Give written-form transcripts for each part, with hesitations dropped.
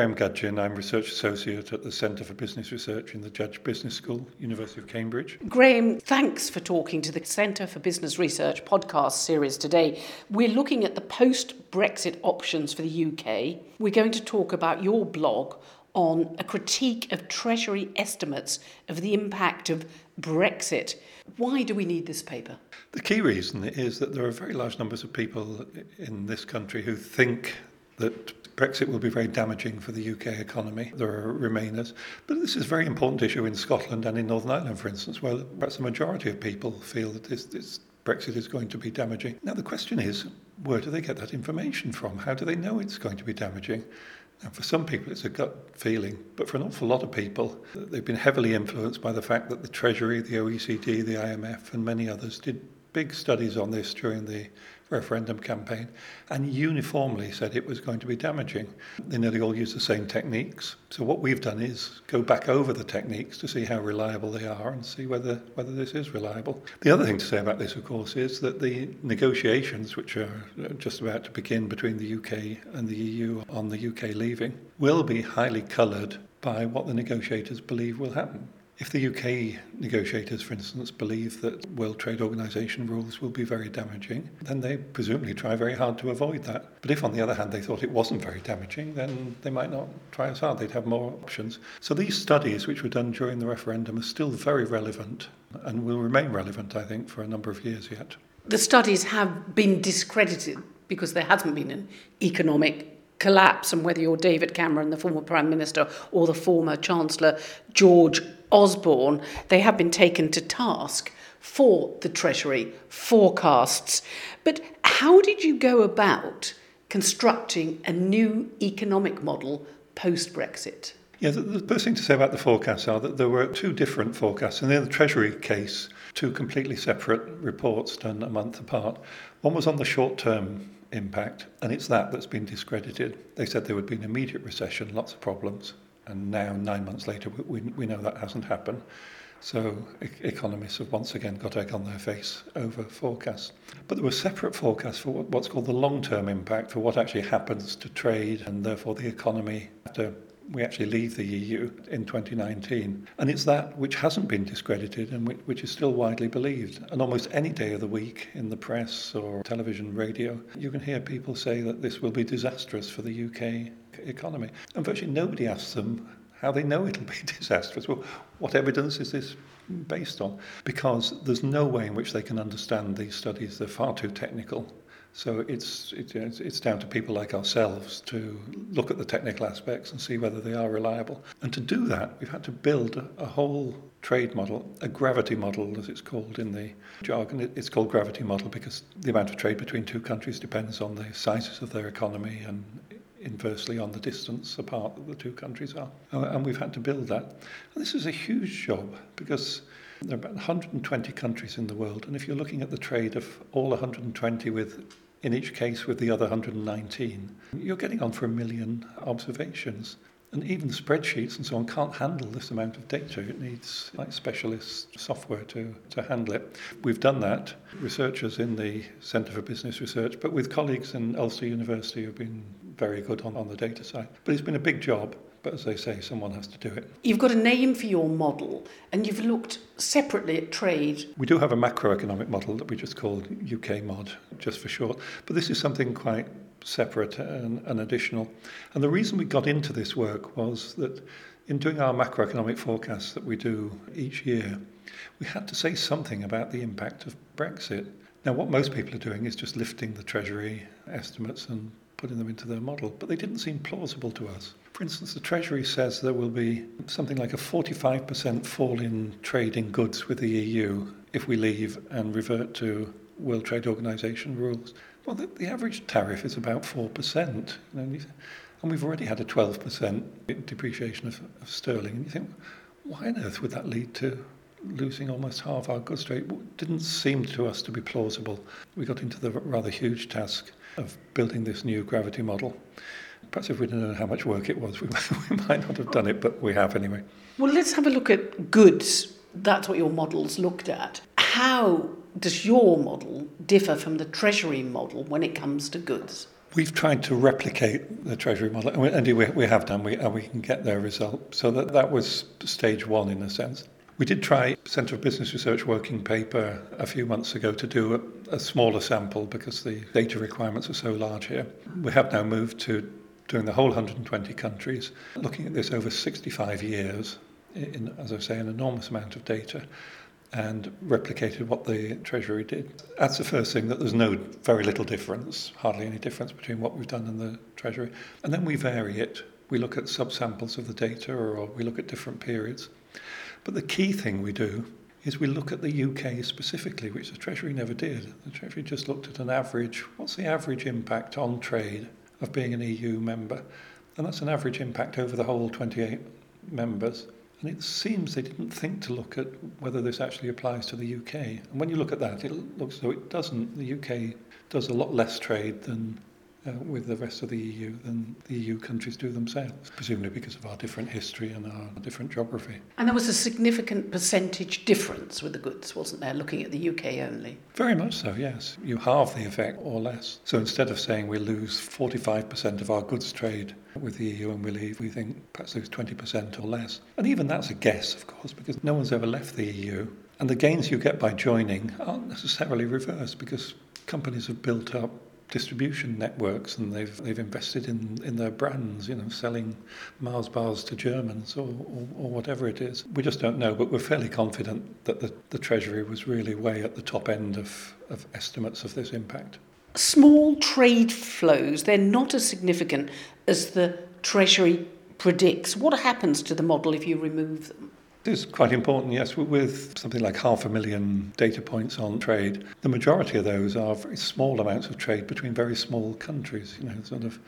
Graham Gudgin. I'm Research Associate at the Centre for Business Research in the Judge Business School, University of Cambridge. Graham, thanks for talking to the Centre for Business Research podcast series today. We're looking at the post-Brexit options for the UK. We're going to talk about your blog on a critique of Treasury estimates of the impact of Brexit. Why do we need this paper? The key reason is that there are very large numbers of people in this country who think that Brexit will be very damaging for the UK economy. There are Remainers. But this is a very important issue in Scotland and in Northern Ireland, for instance, where perhaps the majority of people feel that this Brexit is going to be damaging. Now, the question is, where do they get that information from? How do they know it's going to be damaging? And for some people, it's a gut feeling. But for an awful lot of people, they've been heavily influenced by the fact that the Treasury, the OECD, the IMF, and many others did big studies on this during the referendum campaign and uniformly said it was going to be damaging. They nearly all use the same techniques. So what we've done is go back over the techniques to see how reliable they are and see whether this is reliable. The other thing to say about this, of course, is that the negotiations, which are just about to begin between the UK and the EU on the UK leaving, will be highly coloured by what the negotiators believe will happen. If the UK negotiators, for instance, believe that World Trade Organisation rules will be very damaging, then they presumably try very hard to avoid that. But if, on the other hand, they thought it wasn't very damaging, then they might not try as hard. They'd have more options. So these studies, which were done during the referendum, are still very relevant and will remain relevant, I think, for a number of years yet. The studies have been discredited because there hasn't been an economic collapse, and whether you're David Cameron, the former Prime Minister, or the former Chancellor, George Osborne, they have been taken to task for the Treasury forecasts. But how did you go about constructing a new economic model post-Brexit? Yeah, the first thing to say about the forecasts are that there were two different forecasts, and in the Treasury case, two completely separate reports done a month apart. One was on the short-term impact, and it's that's been discredited. They said there would be an immediate recession, lots of problems. And now, 9 months later, we know that hasn't happened. So economists have once again got egg on their face over forecasts. But there were separate forecasts for what's called the long-term impact, for what actually happens to trade and therefore the economy after we actually leave the EU in 2019. And it's that which hasn't been discredited and which is still widely believed. And almost any day of the week in the press or television, radio, you can hear people say that this will be disastrous for the UK economy. And virtually nobody asks them how they know it'll be disastrous. Well, what evidence is this based on? Because there's no way in which they can understand these studies. They're far too technical. So it's down to people like ourselves to look at the technical aspects and see whether they are reliable. And to do that, we've had to build a whole trade model, a gravity model as it's called in the jargon. It's called gravity model because the amount of trade between two countries depends on the sizes of their economy and inversely on the distance apart that the two countries are. And we've had to build that. And this is a huge job because there are about 120 countries in the world, and if you're looking at the trade of all 120 in each case with the other 119, you're getting on for 1 million observations. And even spreadsheets and so on can't handle this amount of data. It needs specialist software to handle it. We've done that, researchers in the Centre for Business Research, but with colleagues in Ulster University who've been very good on the data side. But it's been a big job. But as they say, someone has to do it. You've got a name for your model, and you've looked separately at trade. We do have a macroeconomic model that we just called UKMOD, just for short. But this is something quite separate and additional. And the reason we got into this work was that in doing our macroeconomic forecasts that we do each year, we had to say something about the impact of Brexit. Now, what most people are doing is just lifting the Treasury estimates and putting them into their model, but they didn't seem plausible to us. For instance, the Treasury says there will be something like a 45% fall in trade in goods with the EU if we leave and revert to World Trade Organisation rules. Well, the average tariff is about 4%, and we've already had a 12% depreciation of sterling. And you think, why on earth would that lead to losing almost half our goods trade? It didn't seem to us to be plausible. We got into the rather huge task of building this new gravity model. Perhaps if we didn't know how much work it was, we might not have done it, but we have anyway. Well, let's have a look at goods. That's what your model's looked at. How does your model differ from the Treasury model when it comes to goods? We've tried to replicate the Treasury model, and we have done, and we can get their result. So that was stage one, in a sense. We did try Centre for Business Research working paper a few months ago to do a smaller sample because the data requirements are so large here. We have now moved to doing the whole 120 countries, looking at this over 65 years, in, as I say, an enormous amount of data, and replicated what the Treasury did. That's the first thing, that there's very little difference, hardly any difference between what we've done and the Treasury. And then we vary it. We look at subsamples of the data, or we look at different periods. But the key thing we do is we look at the UK specifically, which the Treasury never did. The Treasury just looked at an average. What's the average impact on trade of being an EU member? And that's an average impact over the whole 28 members. And it seems they didn't think to look at whether this actually applies to the UK. And when you look at that, it looks as though it doesn't. The UK does a lot less trade than with the rest of the EU than the EU countries do themselves, presumably because of our different history and our different geography. And there was a significant percentage difference with the goods, wasn't there, looking at the UK only? Very much so, yes. You halve the effect or less. So instead of saying we lose 45% of our goods trade with the EU and we leave, we think perhaps lose 20% or less. And even that's a guess, of course, because no one's ever left the EU. And the gains you get by joining aren't necessarily reversed because companies have built up distribution networks, and they've invested in their brands, selling Mars bars to Germans or whatever it is. We just don't know, but we're fairly confident that the Treasury was really way at the top end of estimates of this impact. Small trade flows, they're not as significant as the Treasury predicts. What happens to the model if you remove them? It is quite important, yes. With something like 500,000 data points on trade, the majority of those are very small amounts of trade between very small countries, sort of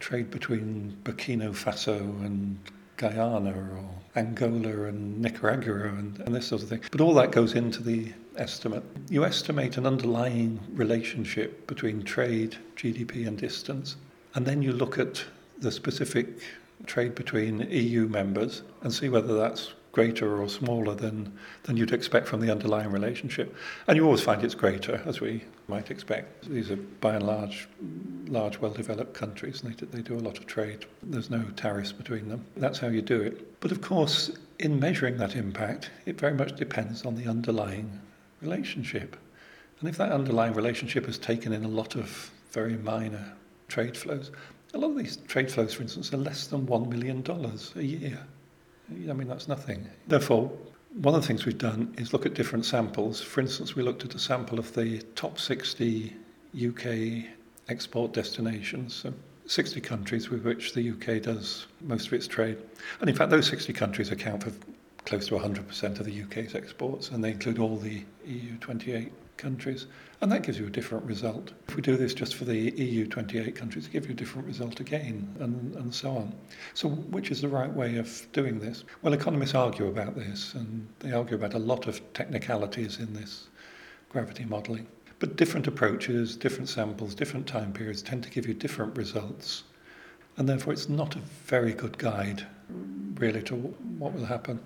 trade between Burkina Faso and Guyana or Angola and Nicaragua and this sort of thing. But all that goes into the estimate. You estimate an underlying relationship between trade, GDP and distance, and then you look at the specific trade between EU members and see whether that's greater or smaller than you'd expect from the underlying relationship. And you always find it's greater, as we might expect. These are, by and large well-developed countries, and they do a lot of trade. There's no tariffs between them. That's how you do it. But of course, in measuring that impact, it very much depends on the underlying relationship. And if that underlying relationship has taken in a lot of very minor trade flows, a lot of these trade flows, for instance, are less than $1 million a year. That's nothing. Therefore, one of the things we've done is look at different samples. For instance, we looked at a sample of the top 60 UK export destinations, so 60 countries with which the UK does most of its trade. And in fact, those 60 countries account for close to 100% of the UK's exports, and they include all the EU 28 countries. And that gives you a different result. If we do this just for the EU 28 countries, it gives you a different result again, and so on. So which is the right way of doing this? Well, economists argue about this, and they argue about a lot of technicalities in this gravity modelling. But different approaches, different samples, different time periods tend to give you different results. And therefore, it's not a very good guide, really, to what will happen.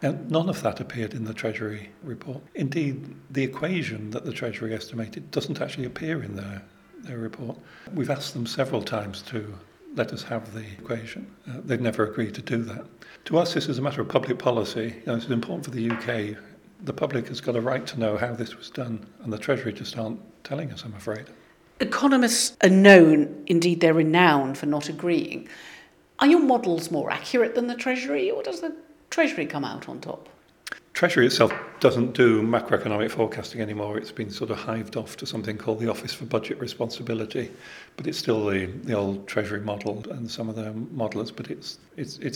Now, none of that appeared in the Treasury report. Indeed, the equation that the Treasury estimated doesn't actually appear in their report. We've asked them several times to let us have the equation. They've never agreed to do that. To us, this is a matter of public policy. It's important for the UK. The public has got a right to know how this was done, and the Treasury just aren't telling us, I'm afraid. Economists are known, indeed they're renowned, for not agreeing. Are your models more accurate than the Treasury, or does the Treasury come out on top? Treasury itself doesn't do macroeconomic forecasting anymore. It's been sort of hived off to something called the Office for Budget Responsibility, but it's still the old Treasury model and some of the modellers, but it's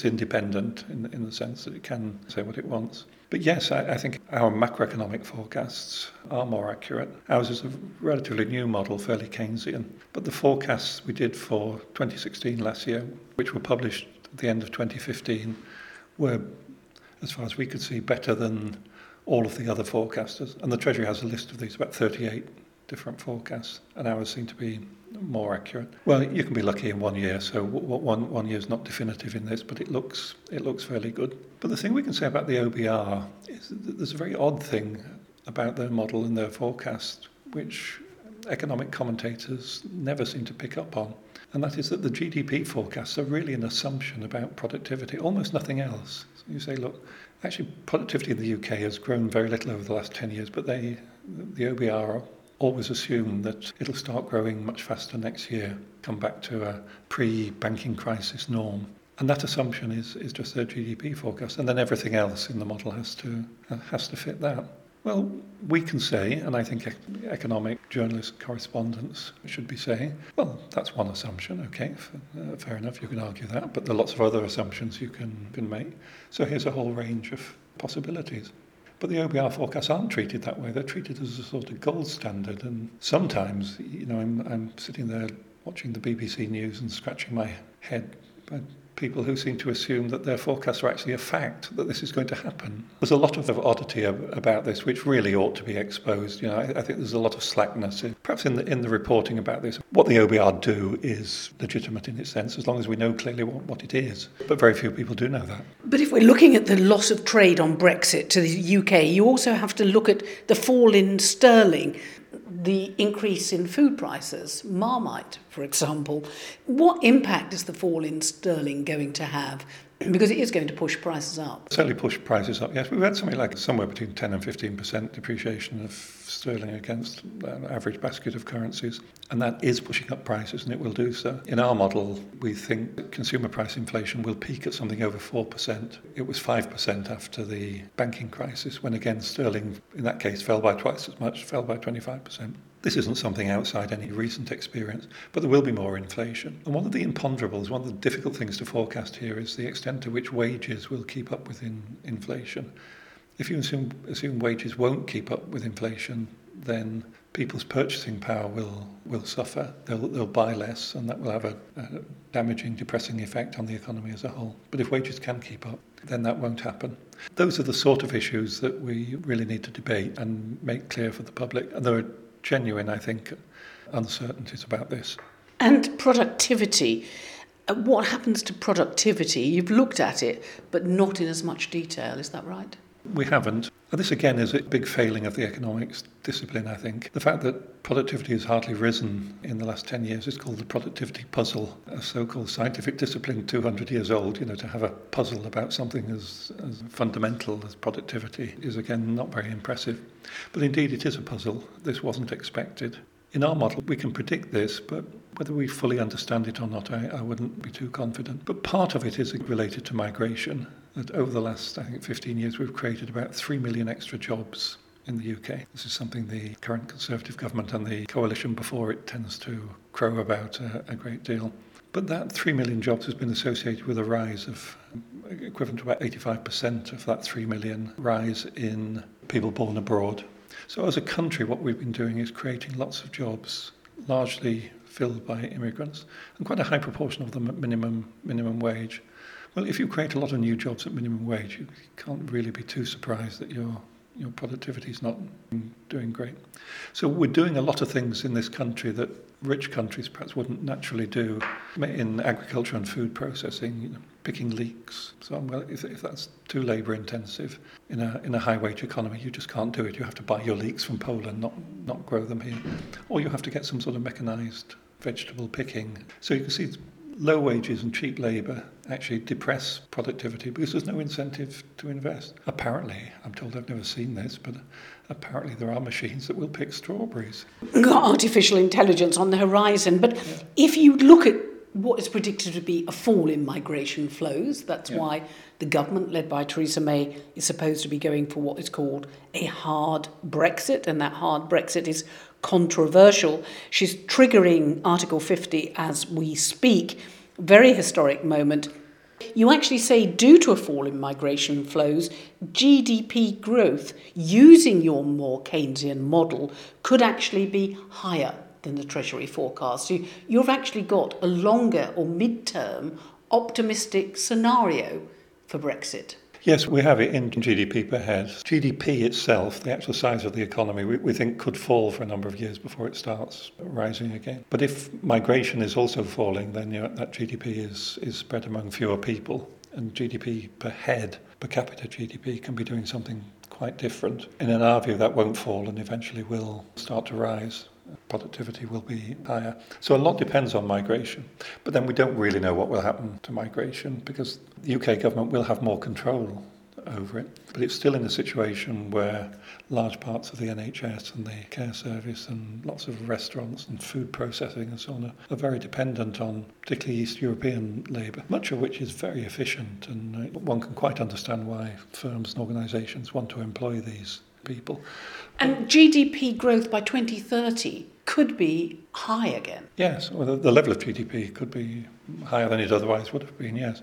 independent in the sense that it can say what it wants. But yes, I think our macroeconomic forecasts are more accurate. Ours is a relatively new model, fairly Keynesian, but the forecasts we did for 2016 last year, which were published at the end of 2015, were, as far as we could see, better than all of the other forecasters. And the Treasury has a list of these, about 38 different forecasts, and ours seem to be more accurate. Well, you can be lucky in one year, so one year is not definitive in this, but it looks fairly good. But the thing we can say about the OBR is that there's a very odd thing about their model and their forecast, which economic commentators never seem to pick up on. and that is that the GDP forecasts are really an assumption about productivity, almost nothing else. So you say, look, actually productivity in the UK has grown very little over the last 10 years, but the OBR always assume that it'll start growing much faster next year, come back to a pre-banking crisis norm. And that assumption is just their GDP forecast, and then everything else in the model has to fit that. Well, we can say, and I think economic journalists and correspondents should be saying, well, that's one assumption, okay, fair enough, you can argue that, but there are lots of other assumptions you can make. So here's a whole range of possibilities. But the OBR forecasts aren't treated that way. They're treated as a sort of gold standard, and sometimes, you know, I'm sitting there watching the BBC News and scratching my head by people who seem to assume that their forecasts are actually a fact, that this is going to happen. There's a lot of oddity about this, which really ought to be exposed. You know, I think there's a lot of slackness, perhaps in the reporting about this. What the OBR do is legitimate in its sense, as long as we know clearly what it is. But very few people do know that. But if we're looking at the loss of trade on Brexit to the UK, you also have to look at the fall in sterling, the increase in food prices, Marmite, for example. What impact is the fall in sterling going to have? Because it is going to push prices up. Certainly push prices up, yes. We've had something like somewhere between 10 and 15% depreciation of sterling against an average basket of currencies, and that is pushing up prices, and it will do so. In our model, we think that consumer price inflation will peak at something over 4%. It was 5% after the banking crisis, when again sterling, in that case, fell by twice as much, fell by 25%. This isn't something outside any recent experience, but there will be more inflation. And one of the imponderables, one of the difficult things to forecast here is the extent to which wages will keep up with inflation. If you assume wages won't keep up with inflation, then people's purchasing power will suffer. They'll buy less, and that will have a damaging, depressing effect on the economy as a whole. But if wages can keep up, then that won't happen. Those are the sort of issues that we really need to debate and make clear for the public. And there are genuine, I think, uncertainties about this. And productivity. What happens to productivity? You've looked at it, but not in as much detail. Is that right? We haven't. And this, again, is a big failing of the economics discipline, I think. The fact that productivity has hardly risen in the last 10 years is called the productivity puzzle, a so-called scientific discipline 200 years old. You know, to have a puzzle about something as fundamental as productivity is, again, not very impressive. But indeed, it is a puzzle. This wasn't expected. In our model, we can predict this, but whether we fully understand it or not, I wouldn't be too confident. But part of it is related to migration. That over the last, I think, 15 years, we've created about 3 million extra jobs in the UK. This is something the current Conservative government and the coalition before it tends to crow about a great deal. But that 3 million jobs has been associated with a rise of equivalent to about 85% of that 3 million rise in people born abroad. So as a country, what we've been doing is creating lots of jobs, largely filled by immigrants, and quite a high proportion of them at minimum wage. Well, if you create a lot of new jobs at minimum wage, you can't really be too surprised that your productivity is not doing great. So we're doing a lot of things in this country that rich countries perhaps wouldn't naturally do in agriculture and food processing, you know, picking leeks. So well, if that's too labour intensive in a high wage economy, you just can't do it. You have to buy your leeks from Poland, not grow them here, or you have to get some sort of mechanised vegetable picking. So you can see low wages and cheap labour actually depress productivity because there's no incentive to invest. Apparently, I'm told, I've never seen this, but apparently there are machines that will pick strawberries. Got artificial intelligence on the horizon. But yeah, if you look at what is predicted to be a fall in migration flows, that's why the government led by Theresa May is supposed to be going for what is called a hard Brexit, and that hard Brexit is controversial. She's triggering Article 50 as we speak. Very historic moment. You actually say, due to a fall in migration flows, GDP growth, using your more Keynesian model, could actually be higher than the Treasury forecast. So you've actually got a longer or mid-term optimistic scenario for Brexit. Yes, we have it in GDP per head. GDP itself, the actual size of the economy, we think could fall for a number of years before it starts rising again. But if migration is also falling, then that GDP is spread among fewer people. And GDP per head, per capita GDP, can be doing something quite different. And in our view, that won't fall and eventually will start to rise. productivity will be higher. So a lot depends on migration. But then we don't really know what will happen to migration because the UK government will have more control over it. But it's still in a situation where large parts of the NHS and the care service and lots of restaurants and food processing and so on are very dependent on particularly East European labour, much of which is very efficient, and one can quite understand why firms and organisations want to employ these people. And GDP growth by 2030 could be high again? Yes, well, the level of GDP could be higher than it otherwise would have been, yes.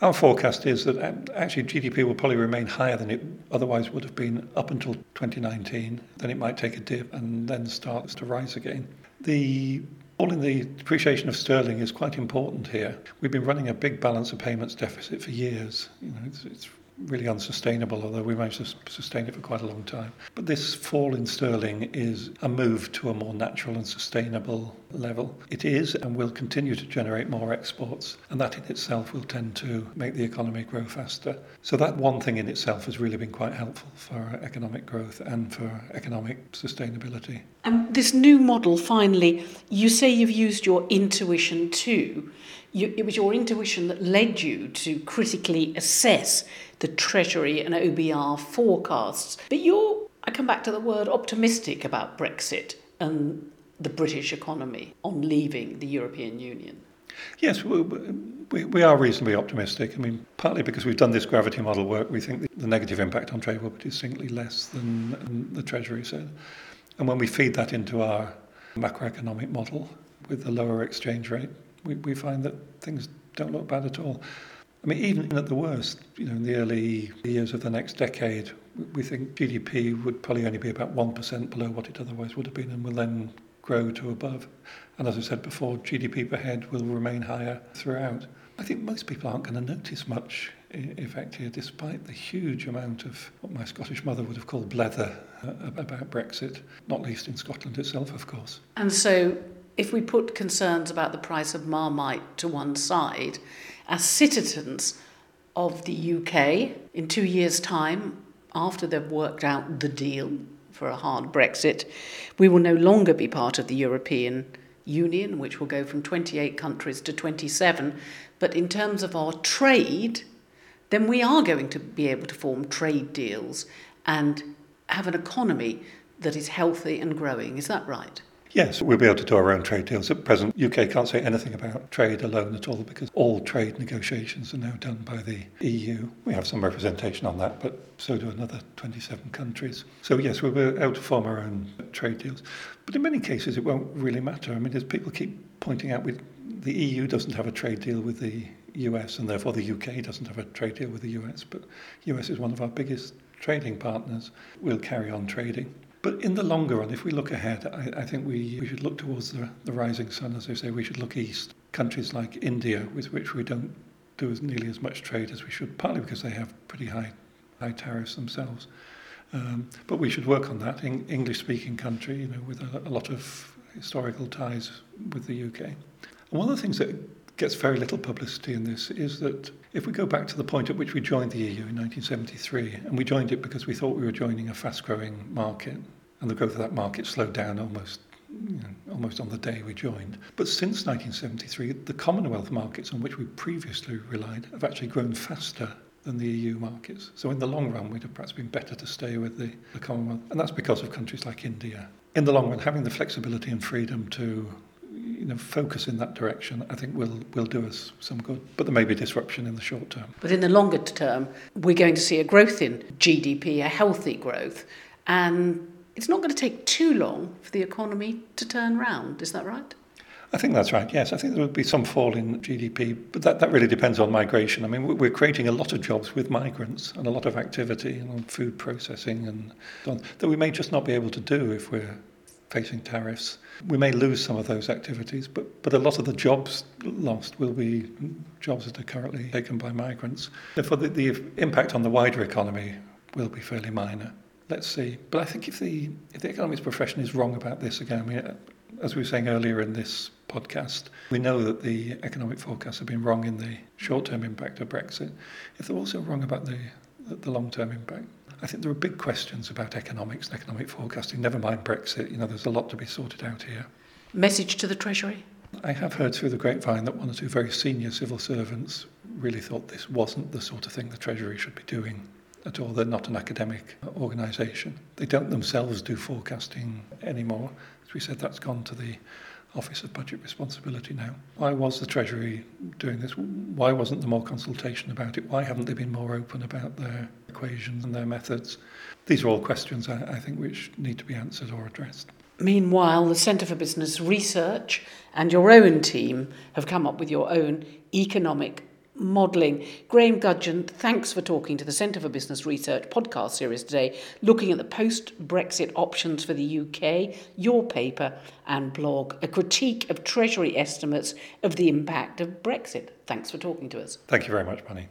Our forecast is that actually GDP will probably remain higher than it otherwise would have been up until 2019. Then it might take a dip and then starts to rise again. The all in the depreciation of sterling is quite important here. We've been running a big balance of payments deficit for years. You know, it's really unsustainable, although we managed to sustain it for quite a long time. But this fall in sterling is a move to a more natural and sustainable level. It is and will continue to generate more exports, and that in itself will tend to make the economy grow faster. So that one thing in itself has really been quite helpful for economic growth and for economic sustainability. And this new model, finally, you say you've used your intuition too. It was your intuition that led you to critically assess the Treasury and OBR forecasts. But I come back to the word optimistic about Brexit and the British economy on leaving the European Union. Yes, we are reasonably optimistic. I mean, partly because we've done this gravity model work, we think the negative impact on trade will be distinctly less than the Treasury said. And when we feed that into our macroeconomic model with the lower exchange rate, we find that things don't look bad at all. I mean, even at the worst, you know, in the early years of the next decade, we think GDP would probably only be about 1% below what it otherwise would have been and will then grow to above. And as I said before, GDP per head will remain higher throughout. I think most people aren't going to notice much effect here, despite the huge amount of what my Scottish mother would have called blether about Brexit, not least in Scotland itself, of course. And so, if we put concerns about the price of Marmite to one side, as citizens of the UK, in 2 years' time, after they've worked out the deal for a hard Brexit, we will no longer be part of the European Union, which will go from 28 countries to 27. But in terms of our trade, then we are going to be able to form trade deals and have an economy that is healthy and growing. Is that right? Yes, we'll be able to do our own trade deals. At present, UK can't say anything about trade alone at all because all trade negotiations are now done by the EU. We have some representation on that, but so do another 27 countries. So yes, we'll be able to form our own trade deals. But in many cases, it won't really matter. I mean, as people keep pointing out, the EU doesn't have a trade deal with the US, and therefore the UK doesn't have a trade deal with the US, but the US is one of our biggest trading partners. We'll carry on trading. But in the longer run, if we look ahead, I think we should look towards the rising sun, as they say. We should look east. Countries like India, with which we don't do as nearly as much trade as we should, partly because they have pretty high tariffs themselves. But we should work on that. English-speaking country, you know, with a lot of historical ties with the UK. And one of the things that gets very little publicity in this is that if we go back to the point at which we joined the EU in 1973, and we joined it because we thought we were joining a fast-growing market, and the growth of that market slowed down almost on the day we joined. But since 1973, the Commonwealth markets on which we previously relied have actually grown faster than the EU markets. So in the long run, we'd have perhaps been better to stay with the Commonwealth, and that's because of countries like India. In the long run, having the flexibility and freedom to focus in that direction, I think will do us some good. But there may be disruption in the short term. But in the longer term, we're going to see a growth in GDP, a healthy growth, and it's not going to take too long for the economy to turn round. Is that right? I think that's right, yes. I think there will be some fall in GDP, but that really depends on migration. I mean, we're creating a lot of jobs with migrants and a lot of activity on food processing and so on, that we may just not be able to do if we're facing tariffs. We may lose some of those activities, but a lot of the jobs lost will be jobs that are currently taken by migrants. Therefore, the impact on the wider economy will be fairly minor. Let's see. But I think if the economics profession is wrong about this again, I mean, as we were saying earlier in this podcast, we know that the economic forecasts have been wrong in the short-term impact of Brexit. If they're also wrong about the long-term impact, I think there are big questions about economics and economic forecasting, never mind Brexit. There's a lot to be sorted out here. Message to the Treasury? I have heard through the grapevine that one or two very senior civil servants really thought this wasn't the sort of thing the Treasury should be doing at all. They're not an academic organisation. They don't themselves do forecasting anymore. As we said, that's gone to the Office of Budget Responsibility now. Why was the Treasury doing this? Why wasn't there more consultation about it? Why haven't they been more open about their equations and their methods? These are all questions, I think, which need to be answered or addressed. Meanwhile, the Centre for Business Research and your own team have come up with your own economic modelling. Graham Gudgin, thanks for talking to the Centre for Business Research podcast series today, looking at the post-Brexit options for the UK, your paper and blog, a critique of Treasury estimates of the impact of Brexit. Thanks for talking to us. Thank you very much, Bunny.